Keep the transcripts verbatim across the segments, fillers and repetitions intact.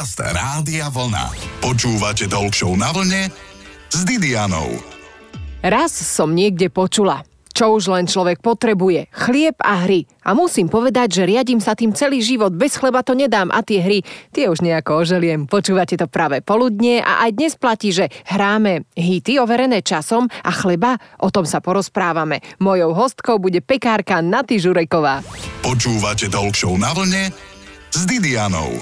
Podcast Rádia Vlna. Počúvate Talkshow na vlne s Didianou. Raz som niekde počula, čo už len človek potrebuje, chlieb a hry. A musím povedať, že riadím sa tým celý život, bez chleba to nedám a tie hry, tie už nejako oželiem. Počúvate to práve poludnie a aj dnes platí, že hráme hity overené časom a chleba, o tom sa porozprávame. Mojou hostkou bude pekárka Naty Žúreková. Počúvate Talkshow na vlne s Didianou.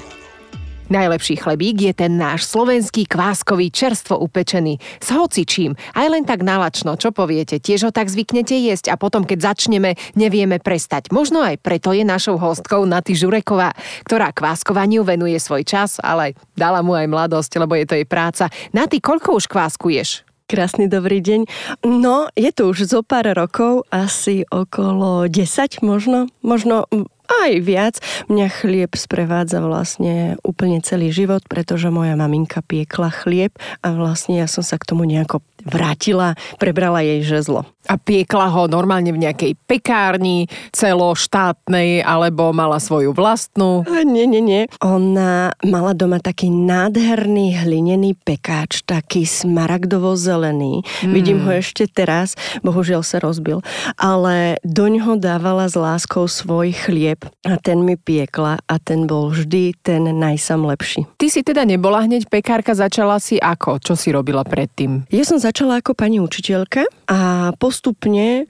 Najlepší chlebík je ten náš slovenský kváskový, čerstvo upečený. S hocičím, aj len tak nalačno, čo poviete, tiež ho tak zvyknete jesť a potom, keď začneme, nevieme prestať. Možno aj preto je našou hostkou Naty Žúreková, ktorá kváskovaniu venuje svoj čas, ale dala mu aj mladosť, lebo je to jej práca. Naty, koľko už kváskuješ? Krásny dobrý deň. No, je to už zo pár rokov, asi okolo desať možno, možno... aj viac. Mňa chlieb sprevádza vlastne úplne celý život, pretože moja maminka piekla chlieb a vlastne ja som sa k tomu nejako vrátila, prebrala jej žezlo. A piekla ho normálne v nejakej pekárni, celoštátnej, alebo mala svoju vlastnú? A nie, nie, nie. Ona mala doma taký nádherný hlinený pekáč, taký smaragdovo-zelený. Mm. Vidím ho ešte teraz, bohužiaľ sa rozbil, ale doňho dávala s láskou svoj chlieb a ten mi piekla a ten bol vždy ten najsám lepší. Ty si teda nebola hneď pekárka, začala si ako? Čo si robila predtým? Ja som začala ako pani učiteľka a postupne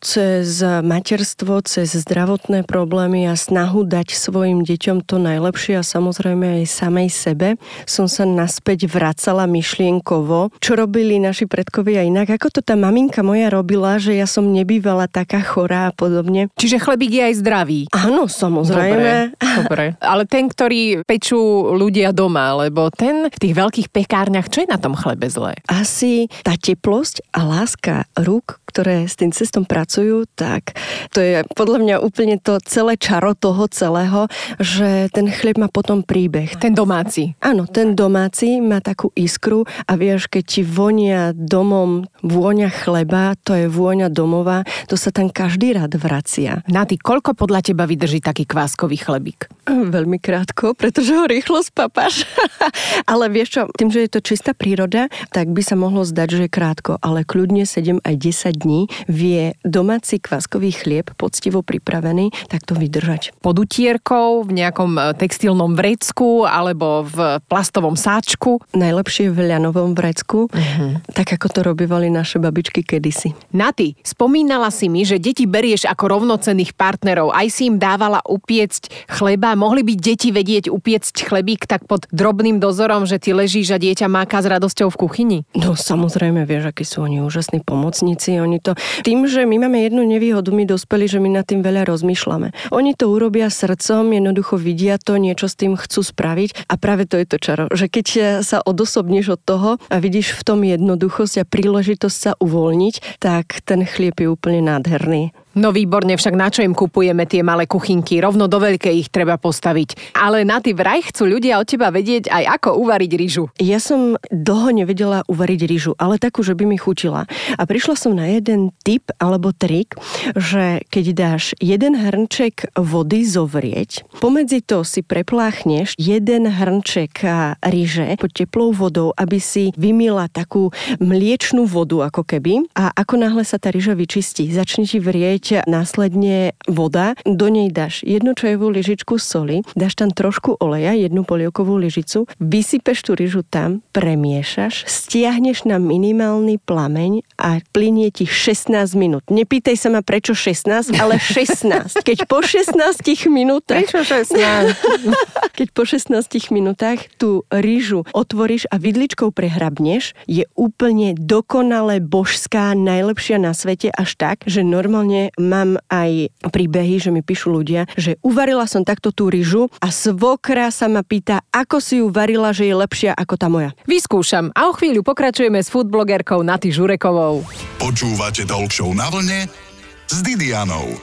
cez materstvo, cez zdravotné problémy a snahu dať svojim deťom to najlepšie a samozrejme aj samej sebe som sa naspäť vracala myšlienkovo, čo robili naši predkovia inak, ako to tá maminka moja robila, že ja som nebývala taká chorá a podobne. Čiže chlebík je aj zdravý. Áno, samozrejme. Dobre, dobre. Ale ten, ktorý pečú ľudia doma, lebo ten v tých veľkých pekárňach, čo je na tom chlebe zlé? Asi tá teplosť a láska rúk, ktoré s tým cestom pracujú, tak to je podľa mňa úplne to celé čaro toho celého, že ten chlieb má potom príbeh. Ten domáci. Áno, ten domáci má takú iskru a vieš, keď ti vonia domom vôňa chleba, to je vôňa domova, to sa tam každý rád vracia. Naty, koľko podľa teba vydrží taký kváskový chlebík? Veľmi krátko, pretože ho rýchlo spapáš. Ale vieš čo, tým, že je to čistá príroda, tak by sa mohlo zdať, že je krátko, ale kľudne sedem aj desať dní vie domáci kváskový chlieb, poctivo pripravený, tak to vydržať. Pod utierkou, v nejakom textilnom vrecku alebo v plastovom sáčku? Najlepšie v ľanovom vrecku, uh-huh. Tak ako to robívali naše babičky kedysi. Naty, spomínala si mi, že deti berieš ako rovnocenných partnerov, aj si im dávala upiecť chleba. Mohli by deti vedieť upiecť chlebík tak pod drobným dozorom, že ty ležíš a dieťa máka s radosťou v kuchyni? No samozrejme, vieš, akí sú oni úžasní pomocníci. Oni to, tým, že my máme jednu nevýhodu, my dospeli, že my nad tým veľa rozmýšľame. Oni to urobia srdcom, jednoducho vidia to, niečo s tým chcú spraviť a práve to je to čaro, že keď sa odosobníš od toho a vidíš v tom jednoduchosť a príležitosť sa uvoľniť, tak ten chlieb je úplne nádherný. No výborne, však na čo im kupujeme tie malé kuchynky, rovno do veľkej ich treba postaviť. Ale Naty, vraj chcú ľudia od teba vedieť aj ako uvariť ryžu. Ja som dlho nevedela uvariť ryžu, ale takú, že by mi chutila. A prišla som na jeden tip alebo trik, že keď dáš jeden hrnček vody zovrieť, pomedzi to si prepláchneš jeden hrnček ryže pod teplou vodou, aby si vymila takú mliečnú vodu ako keby a ako náhle sa tá ryža vyčistí, začne ti vrieť následne voda, do nej dáš jednu čajovú lyžičku soli, dáš tam trošku oleja, jednu polievkovú lyžicu, vysypeš tú ryžu tam, premiešaš, stiahneš na minimálny plameň a plynie ti šestnásť minút. Nepýtaj sa ma prečo šestnásť, ale šestnásť. Keď po šestnástich minútach... Prečo šestnásť? Keď po šestnástich minútach tú ryžu otvoríš a vidličkou prehrabneš, je úplne dokonale božská, najlepšia na svete, až tak, že normálne mám aj príbehy, že mi píšu ľudia, že uvarila som takto tú ryžu a svokra sa ma pýta, ako si ju varila, že je lepšia ako tá moja. Vyskúšam a o chvíľu pokračujeme s foodblogerkou Naty Žúrekovou. Počúvate Talkshow na vlne s Didianou.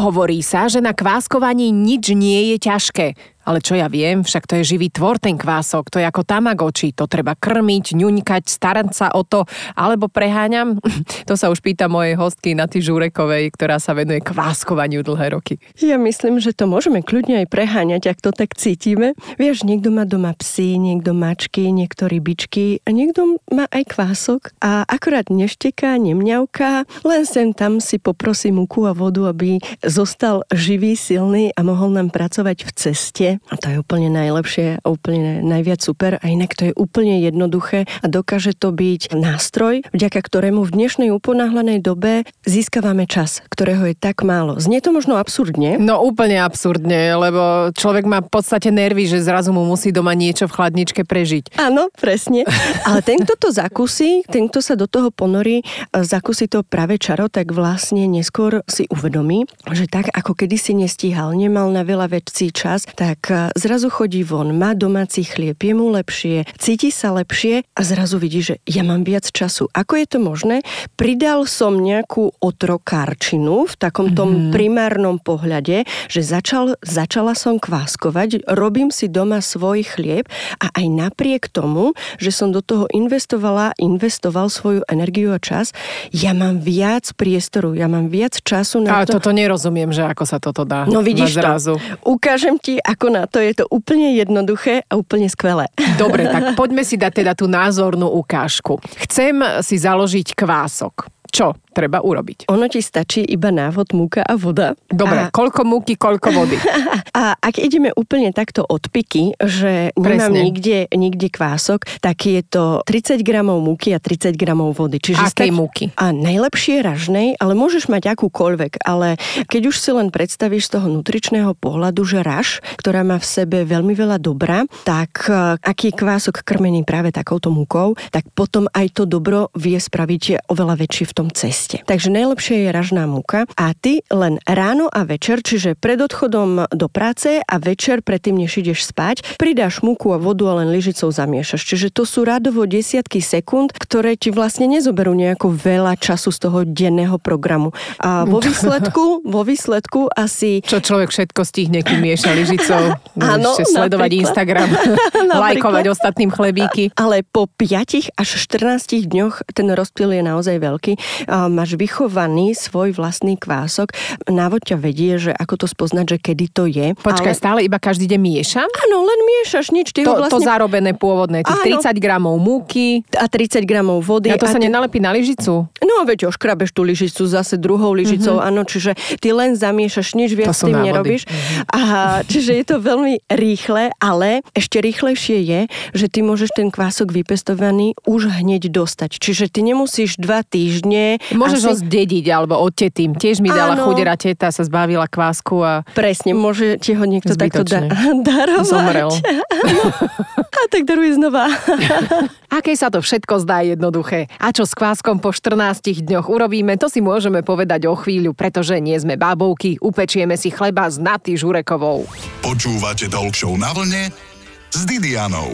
Hovorí sa, že na kváskovaní nič nie je ťažké. Ale čo ja viem, však to je živý tvor, ten kvások, to je ako Tamagotchi, to treba krmiť, ňuňkať, starať sa o to, alebo preháňam? To sa už pýta mojej hostky Naty Žúrekovej, ktorá sa venuje kváskovaniu dlhé roky. Ja myslím, že to môžeme kľudne aj preháňať, ak to tak cítime. Vieš, niekto má doma psy, niekto mačky, niekto rybičky a niekto má aj kvások a akorát nešteká, nemňauká, len sem tam si poprosí múku a vodu, aby zostal živý, silný a mohol nám pracovať v ceste. A to je úplne najlepšie a úplne najviac super. A inak to je úplne jednoduché a dokáže to byť nástroj, vďaka ktorému v dnešnej uponáhlanej dobe získavame čas, ktorého je tak málo. Znie to možno absurdne? No úplne absurdne, lebo človek má v podstate nervy, že zrazu mu musí doma niečo v chladničke prežiť. Áno, presne. Ale ten, kto to zakusí, ten, kto sa do toho ponorí, zakusí to práve čaro, tak vlastne neskôr si uvedomí, že tak ako kedysi nestíhal, nemal na veľa vecí čas, tak zrazu chodí von, má domáci chlieb, je mu lepšie, cíti sa lepšie a zrazu vidí, že ja mám viac času. Ako je to možné? Pridal som nejakú otrokárčinu v takom tom primárnom pohľade, že začal, začala som kváskovať, robím si doma svoj chlieb a aj napriek tomu, že som do toho investovala, investoval svoju energiu a čas, ja mám viac priestoru, ja mám viac času na Ale to. Ale toto nerozumiem, že ako sa toto dá. No vidíš to. Ukážem ti, ako na to je to úplne jednoduché a úplne skvelé. Dobre, tak poďme si dať teda tú názornú ukážku. Chcem si založiť kvások. Čo treba urobiť? Ono ti stačí iba návod múka a voda. Dobre, a... koľko múky, koľko vody. A ak ideme úplne takto od piky, že Presne. nemám nikde, nikde kvások, tak je to tridsať gramov múky a tridsať gramov vody. Čiže Akej stať... múky? A najlepšie ražnej, ale môžeš mať akúkoľvek, ale keď už si len predstavíš z toho nutričného pohľadu, že raž, ktorá má v sebe veľmi veľa dobrá, tak aký je kvások krmený práve takouto múkou, tak potom aj to dobro vie spraviť oveľa väčší v tom ceste. Takže najlepšie je ražná múka a ty len ráno a večer, čiže pred odchodom do práce a večer predtým, než ideš spať, pridáš múku a vodu a len lyžicou zamiešaš. Čiže to sú radovo desiatky sekúnd, ktoré ti vlastne nezoberú nejako veľa času z toho denného programu. A vo výsledku, vo výsledku asi... Čo človek všetko stihne, kým mieša lyžicou. Áno, napríklad. Sledovať Instagram, lajkovať ostatným chlebíky. Ale po piatich až štrnástich dňoch ten rozptyl je naozaj veľký. Máš vychovaný svoj vlastný kvások. Návod ťa vedie, že ako to spoznať, že kedy to je. Počkaj, ale... stále iba každý deň miešam? Áno, len miešaš nič. Ty to, vlastne... to zarobené pôvodné, tých áno. tridsať gramov múky. A tridsať gramov vody. A to a sa ty... nenalepí na lyžicu? No veď, oškrabeš tú lyžicu zase druhou lyžicou, mm-hmm. áno, čiže ty len zamiešaš, nič viac s tým návody. Nerobíš. Mm-hmm. Aha, čiže je to veľmi rýchle, ale ešte rýchlejšie je, že ty môžeš ten kvások vypestovaný už hneď dostať. Čiže ty nemusíš dva týždne. Môžeš asi... ho zdediť, alebo odtetím. Tiež mi dala chudera teta, sa zbavila kvásku a... Presne, môžete ho niekto zbytočne. Takto da- darovať. Zomrel. A tak daruje znova. Aké sa to všetko zdá jednoduché. A čo s kváskom po štrnástich dňoch urobíme, to si môžeme povedať o chvíľu, pretože nie sme bábovky, upečieme si chleba s Naty Žúrekovou. Počúvate Talkshow na vlne s Didianou.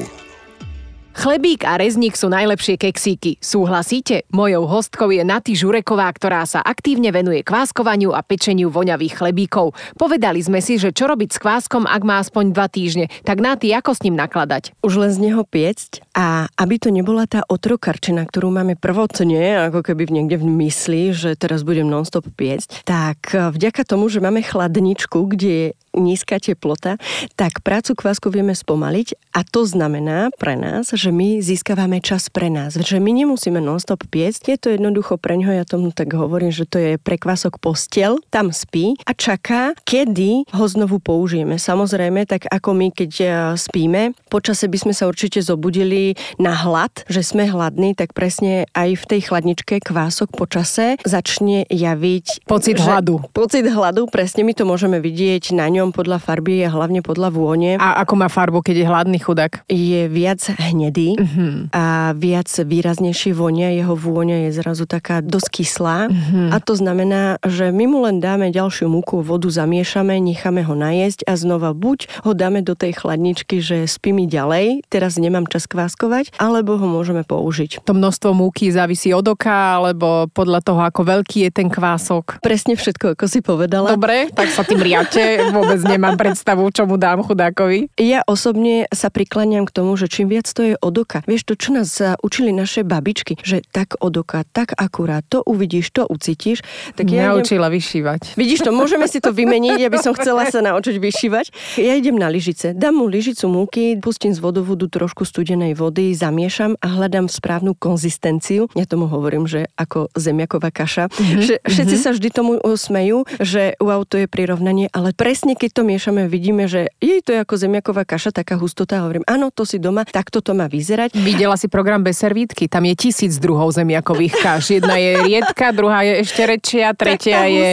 Chlebík a rezník sú najlepšie keksíky. Súhlasíte? Mojou hostkou je Naty Žúreková, ktorá sa aktívne venuje kváskovaniu a pečeniu voňavých chlebíkov. Povedali sme si, že čo robiť s kváskom, ak má aspoň dva týždne. Tak Naty, ako s ním nakladať? Už len z neho piecť a aby to nebola tá otrokarčina, ktorú máme prvotne, ako keby niekde v mysli, že teraz budem non-stop piecť, tak vďaka tomu, že máme chladničku, kde je nízka teplota, tak prácu kvásku vieme spomaliť a to znamená pre nás, že my získavame čas pre nás, že my nemusíme non-stop piecť, je to jednoducho preňho, ja tomu tak hovorím, že to je pre kvások postiel, tam spí a čaká, kedy ho znovu použijeme. Samozrejme, tak ako my, keď spíme, počase by sme sa určite zobudili na hlad, že sme hladní, tak presne aj v tej chladničke kvások počase začne javiť pocit že, hladu. Pocit hladu, presne my to môžeme vidieť na ňom podľa farby a hlavne podľa vône. A ako má farbu, keď je hladný chudák? Je viac hnedý uh-huh. a viac výraznejší vonia. Jeho vôňa je zrazu taká dosť kyslá uh-huh. a to znamená, že my mu len dáme ďalšiu múku, vodu zamiešame, necháme ho najesť a znova buď ho dáme do tej chladničky, že spí mi ďalej, teraz nemám čas kváskovať, alebo ho môžeme použiť. To množstvo múky závisí od oka, alebo podľa toho, ako veľký je ten kvások. Presne všetko, ako si povedala. Dobre, tak sa tým riate. vôbec nemám predstavu, čo mu dám chudákovi. Ja osobne sa prikláňam k tomu, že čím viac to je od oka. Vieš to, čo nás učili naše babičky, že tak od oka, tak akurát, to uvidíš, to ucítiš. Tak ja naučila idem... vyšívať. Vidíš to, môžeme si to vymeniť, ja by som chcela sa naučiť vyšívať. Ja idem na lyžice, dám mu lyžicu múky, pustím z vodovodu trošku studenej vody, zamiešam a hľadám správnu konzistenciu. Ja tomu hovorím, že ako zemiaková kaša. Mm-hmm. Že všetci mm-hmm. sa vždy tomu smejú, že wow, to je prirovnanie, ale presne keď to miešame, vidíme, že jej to je ako zemiaková kaša, taká hustota, hovorím, áno, to si doma, takto to má vyzerať. Videla si program Bez servítky, tam je tisíc druhov zemiakových kaš. Jedna je riedka, druhá je ešte redšia, tretia je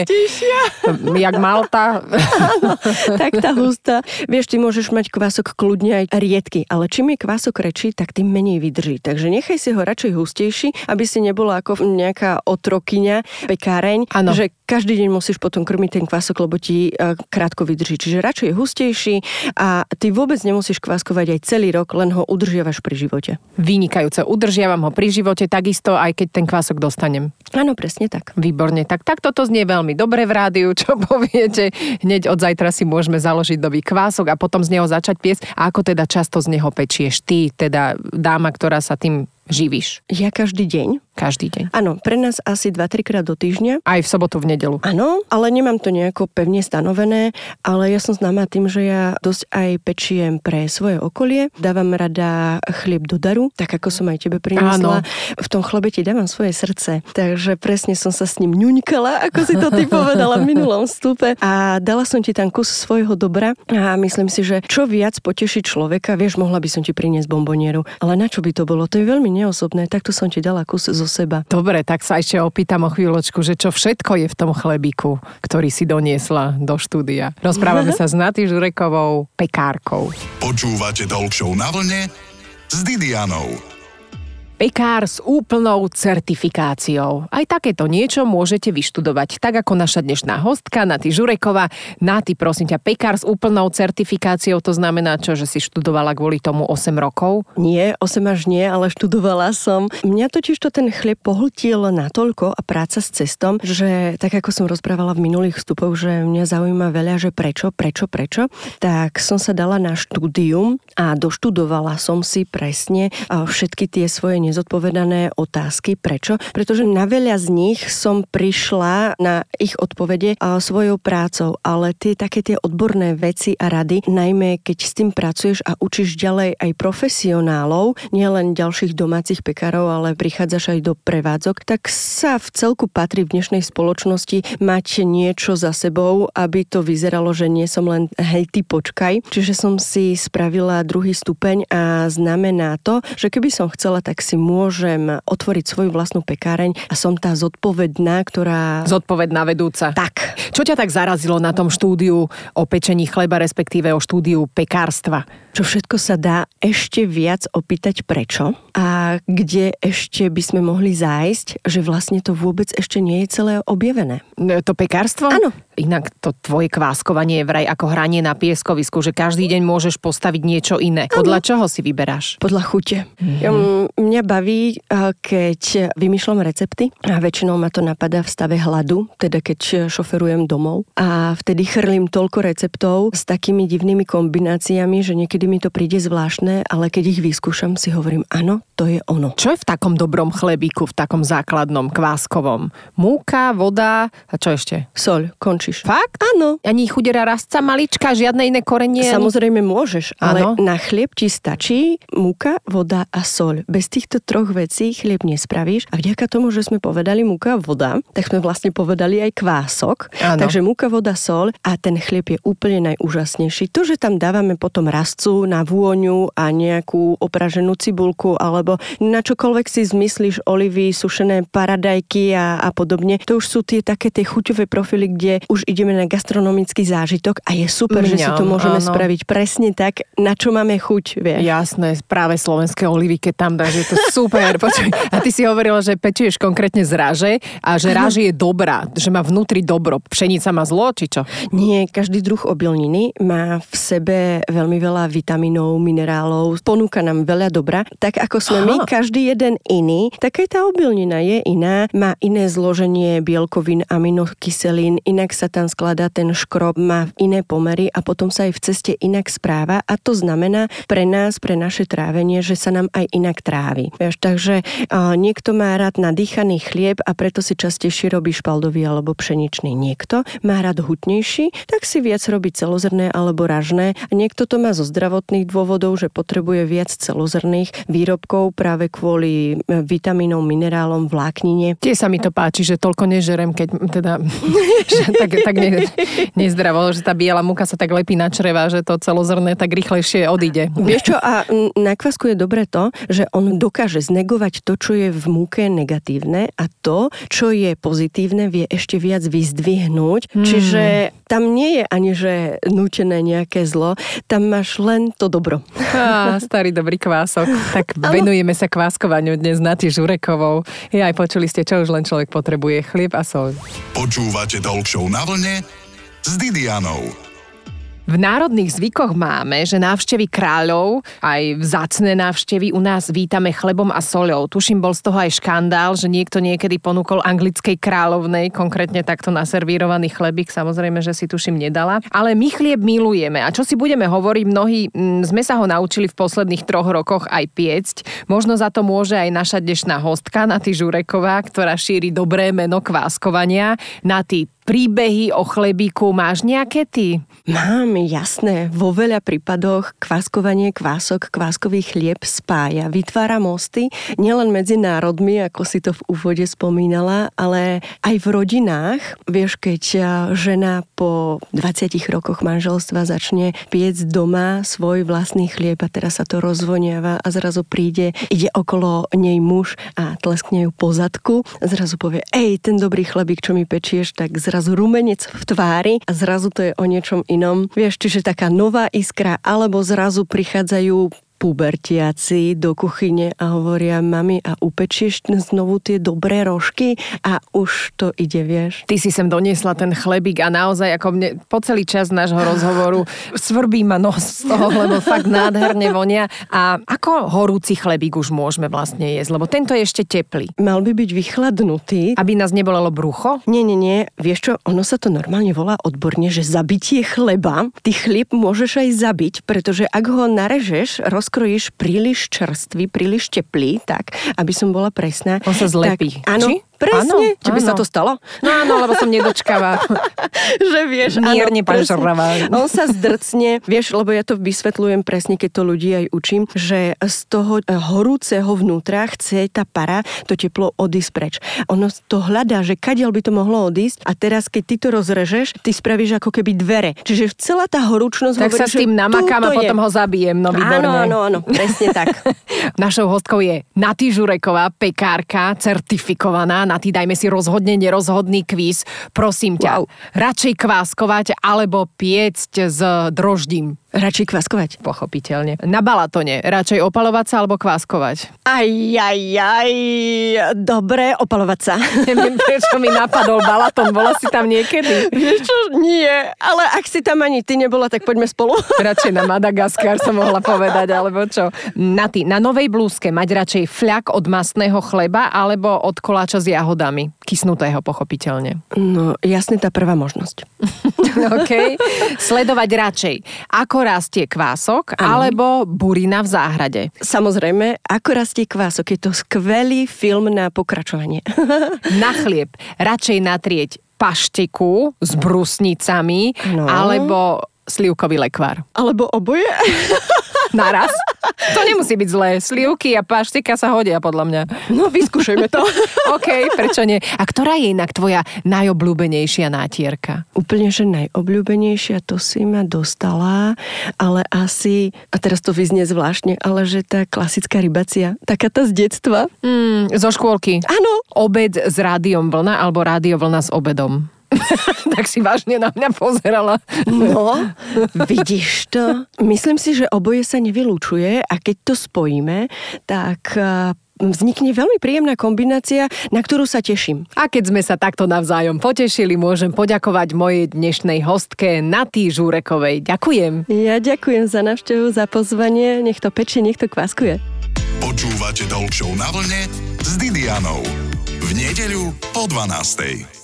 jak Malta. Áno, tak tá hustá. Vieš, ty môžeš mať kvások kľudne aj riedky, ale čím je kvások rečí, tak tým menej vydrží. Takže nechaj si ho radšej hustejší, aby si nebola ako nejaká otrokyňa, pekáreň, ano. Že každý deň musíš potom krmiť ten kvások, lebo ti krátko vydrží. Čiže radšej je hustejší a ty vôbec nemusíš kváskovať aj celý rok, len ho udržiavaš pri živote. Vynikajúce, udržiavam ho pri živote takisto, aj keď ten kvások dostanem. Áno, presne tak. Výborne. Tak takto to znie veľmi dobre v rádiu, čo poviete. Hneď od zajtra si môžeme založiť nový kvások a potom z neho začať piec. A ako teda často z neho pečieš ty, teda dáma, ktorá sa tým živíš? Ja každý deň. Každý deň. Áno, pre nás asi dva tri krát do týždňa. Aj v sobotu, v nedeľu. Áno, ale nemám to nejako pevne stanovené, ale ja som známa tým, že ja dosť aj pečiem pre svoje okolie. Dávam rada chlieb do daru, tak ako som aj tebe priniesla. Áno. V tom chlebe ti dávam svoje srdce, takže presne som sa s ním ňuňkala, ako si to ty povedala v minulom vstupe. A dala som ti tam kus svojho dobra a myslím si, že čo viac poteší človeka, vieš, mohla by som ti priniesť bombonieru, ale na čo by to bolo? To je veľmi neosobné, takto som ti dala kus zo seba. Dobre, tak sa ešte opýtam o chvíľočku, že čo všetko je v tom chlebíku, ktorý si doniesla do štúdia. Rozprávame sa s Naty Žúrekovou, pekárkou. Počúvate Talkshow na vlne s Didianou. Pekár s úplnou certifikáciou. Aj takéto niečo môžete vyštudovať. Tak ako naša dnešná hostka, Naty Žúreková. Naty, prosím ťa, pekár s úplnou certifikáciou, to znamená čo, že si študovala kvôli tomu osem rokov? Nie, osem až nie, ale študovala som. Mňa totiž to ten chlieb pohltil natoľko a práca s cestom, že tak ako som rozprávala v minulých vstupoch, že mňa zaujíma veľa, že prečo, prečo, prečo, tak som sa dala na štúdium a doštudovala som si presne všetky tie svoje nezodpovedané otázky. Prečo? Pretože na veľa z nich som prišla na ich odpovede svojou prácou, ale tie také tie odborné veci a rady, najmä keď s tým pracuješ a učíš ďalej aj profesionálov, nielen ďalších domácich pekárov, ale prichádzaš aj do prevádzok, tak sa v celku patrí v dnešnej spoločnosti mať niečo za sebou, aby to vyzeralo, že nie som len hej, ty počkaj. Čiže som si spravila druhý stupeň a znamená to, že keby som chcela, tak si môžem otvoriť svoju vlastnú pekáreň a som tá zodpovedná, ktorá... Zodpovedná vedúca. Tak. Čo ťa tak zarazilo na tom štúdiu o pečení chleba, respektíve o štúdiu pekárstva? Čo všetko sa dá ešte viac opýtať prečo a kde ešte by sme mohli zájsť, že vlastne to vôbec ešte nie je celé objavené. To pekárstvo? Áno. Inak to tvoje kváskovanie je vraj ako hranie na pieskovisku, že každý deň môžeš postaviť niečo iné. Ano. Podľa čoho si vyberáš? Podľa chute. Mm-hmm. Mňa baví, keď vymýšľam recepty a väčšinou ma to napadá v stave hladu, teda keď šoferujem domov a vtedy chrlím toľko receptov s takými divnými kombináciami, že niekedy mi to príde zvláštne, ale keď ich vyskúšam, si hovorím, áno, to je ono. Čo je v takom dobrom chlebíku, v takom základnom, kváskovom? Múka, voda a čo ešte? Soľ, končí. Fakt? Áno. Ani chudera rastca malička, žiadne iné korenie? Samozrejme môžeš, ale ano. Na chlieb ti stačí múka, voda a soľ. Bez týchto troch vecí chlieb nespravíš a vďaka tomu, že sme povedali múka, voda, tak sme vlastne povedali aj kvások. Ano. Takže múka, voda, soľ a ten chlieb je úplne najúžasnejší. To, že tam dávame potom rastcu na vôňu a nejakú opraženú cibulku alebo na čokoľvek si zmyslíš, olivy, sušené paradajky a, a podobne, to už sú tie také tie chuťové profily, kde už ideme na gastronomický zážitok a je super, Mňam, že si to môžeme áno. spraviť presne tak, na čo máme chuť, vieš. Jasné, práve slovenské olivy, keď tam dáš, je to super. Počuj, a ty si hovorila, že pečieš konkrétne z raže a že raže je dobrá, že má vnútri dobro. Pšenica má zlo, či čo? Nie, každý druh obilniny má v sebe veľmi veľa vitamínov vitamínov, minerálov, ponúka nám veľa dobra. Tak ako sme Aha. my, každý jeden iný, tak aj tá obilnina je iná, má iné zloženie bielkovín, aminokyselín, inak sa tam skladá ten škrob, má iné pomery a potom sa aj v ceste inak správa a to znamená pre nás, pre naše trávenie, že sa nám aj inak trávi. Vieš, takže uh, niekto má rád nadýchaný chlieb a preto si častejšie robí špaldový alebo pšeničný. Niekto má rád hutnejší, tak si viac robí celozrné alebo ražné. A niekto to má zo zdravotných dôvodov, že potrebuje viac celozrných výrobkov práve kvôli vitamínom, minerálom, vláknine. Tie sa mi to páči, že toľko nežerem, keď teda tak, tak ne, nezdravo, že tá biela múka sa tak lepí na čreva, že to celozrné tak rýchlejšie odíde. Vieš čo, a na kvasku je dobre to, že on dokáže znegovať to, čo je v múke negatívne a to, čo je pozitívne, vie ešte viac vyzdvihnúť. Hmm. Čiže tam nie je ani, že nútené nejaké zlo, tam máš len to dobro. Á, starý dobrý kvások. Tak venujeme sa kváskovaniu dnes Naty Žúrekovou. Ja aj počuli ste, čo už len človek potrebuje, chlieb a soľ. Počúvate Talkshow na vlne s Didianou. V národných zvykoch máme, že návštevy kráľov, aj vzácne návštevy u nás vítame chlebom a soľou. Tuším, bol z toho aj škandál, že niekto niekedy ponúkol anglickej kráľovnej, konkrétne takto naservírovaný chlebík, samozrejme, že si tuším nedala. Ale my chlieb milujeme a čo si budeme hovoriť, mnohí m, sme sa ho naučili v posledných troch rokoch aj piecť. Možno za to môže aj naša dnešná hostka Naty Žúreková, ktorá šíri dobré meno kváskovania. Naty, príbehy o chlebíku máš nejaké ty? Mám, jasné. Vo veľa prípadoch kváskovanie kvások, kváskový chlieb spája, vytvára mosty, nielen medzi národmi, ako si to v úvode spomínala, ale aj v rodinách. Vieš, keď žena po dvadsiatich rokoch manželstva začne piec doma svoj vlastný chlieb a teraz sa to rozvoniava a zrazu príde, ide okolo nej muž a tleskne ju po zadku a zrazu povie, ej, ten dobrý chlebík, čo mi pečieš, tak zrazu zrazu rumenec v tvári a zrazu to je o niečom inom. Vieš, čiže taká nová iskra, alebo zrazu prichádzajú pubertiaci do kuchyne a hovoria, mami, a upečieš znovu tie dobré rožky a už to ide, vieš. Ty si sem doniesla ten chlebík a naozaj, ako mne po celý čas nášho rozhovoru svrbí ma nos z toho, lebo fakt nádherne vonia. A ako horúci chlebík už môžeme vlastne jesť, lebo tento je ešte teplý. Mal by byť vychladnutý. Aby nás nebolelo brucho? Nie, nie, nie. Vieš čo, ono sa to normálne volá odborne, že zabitie chleba. Ty chlieb môžeš aj zabiť, pretože ak ho narežeš, roz skrojíš príliš čerstvý, príliš teplý, tak, aby som bola presná. On sa zlepí. Tak, áno. Či? Presne. Áno, tebe áno. Sa to stalo? No áno, lebo som nedočkavá. Že vieš, mierne panžravá. On sa zdrcne, vieš, lebo ja to vysvetľujem presne, keď to ľudí aj učím, že z toho horúceho vnútra chce tá para to teplo odísť preč. Ono to hľadá, že kadiaľ by to mohlo odísť a teraz, keď ty to rozrežeš, ty spravíš ako keby dvere. Čiže celá tá horúčnosť... Tak hovorí, sa s tým namakám a potom je. Ho zabijem, no výborné. Áno, áno, áno, presne tak. Našou hostkou je Naty Žúreková, pekárka, certifikovaná. Naty, dajme si rozhodne nerozhodný kvíz. Prosím ťa, wow. Radšej kváskovať alebo piecť s droždím? Radšej kváskovať. Pochopiteľne. Na Balatone, radšej opalovať sa alebo kváskovať? Aj, aj, aj, dobre, opalovať sa. Neviem, prečo mi napadol Balaton, bola si tam niekedy? Vieš čo, nie, ale ak si tam ani ty nebola, tak poďme spolu. Radšej na Madagaskar som mohla povedať, alebo čo. Naty, na novej blúzke mať radšej fľak od mastného chleba alebo od koláča s jahodami, kysnutého pochopiteľne? No, jasne tá prvá možnosť. OK. Sledovať radšej, ako rastie kvások, ano. Alebo burina v záhrade. Samozrejme, ako rastie kvások. Je to skvelý film na pokračovanie. Na chlieb radšej natrieť paštiku s brusnicami, no. Alebo slivkový lekvár. Alebo oboje. Naraz. To nemusí byť zlé. Slivky a paštika sa hodia, podľa mňa. No, vyskúšajme to. OK, prečo nie? A ktorá je inak tvoja najobľúbenejšia nátierka? Úplne, že najobľúbenejšia, to si ma dostala, ale asi, a teraz to vyznie zvláštne, ale že tá klasická rybacia, taká tá z detstva. Mm, zo škôlky. Áno. Obed s rádiom Vlna, alebo rádio Vlna s obedom. Tak si vážne na mňa pozerala. No, vidíš to? Myslím si, že oboje sa nevylúčuje a keď to spojíme, tak vznikne veľmi príjemná kombinácia, na ktorú sa teším. A keď sme sa takto navzájom potešili, môžem poďakovať mojej dnešnej hostke Naty Žúrekovej. Ďakujem. Ja ďakujem za návštevu, za pozvanie. Nech to pečie, nech to kvaskuje. Počúvate Talkshow na vlne s Didianou. V nedeľu po dvanástej.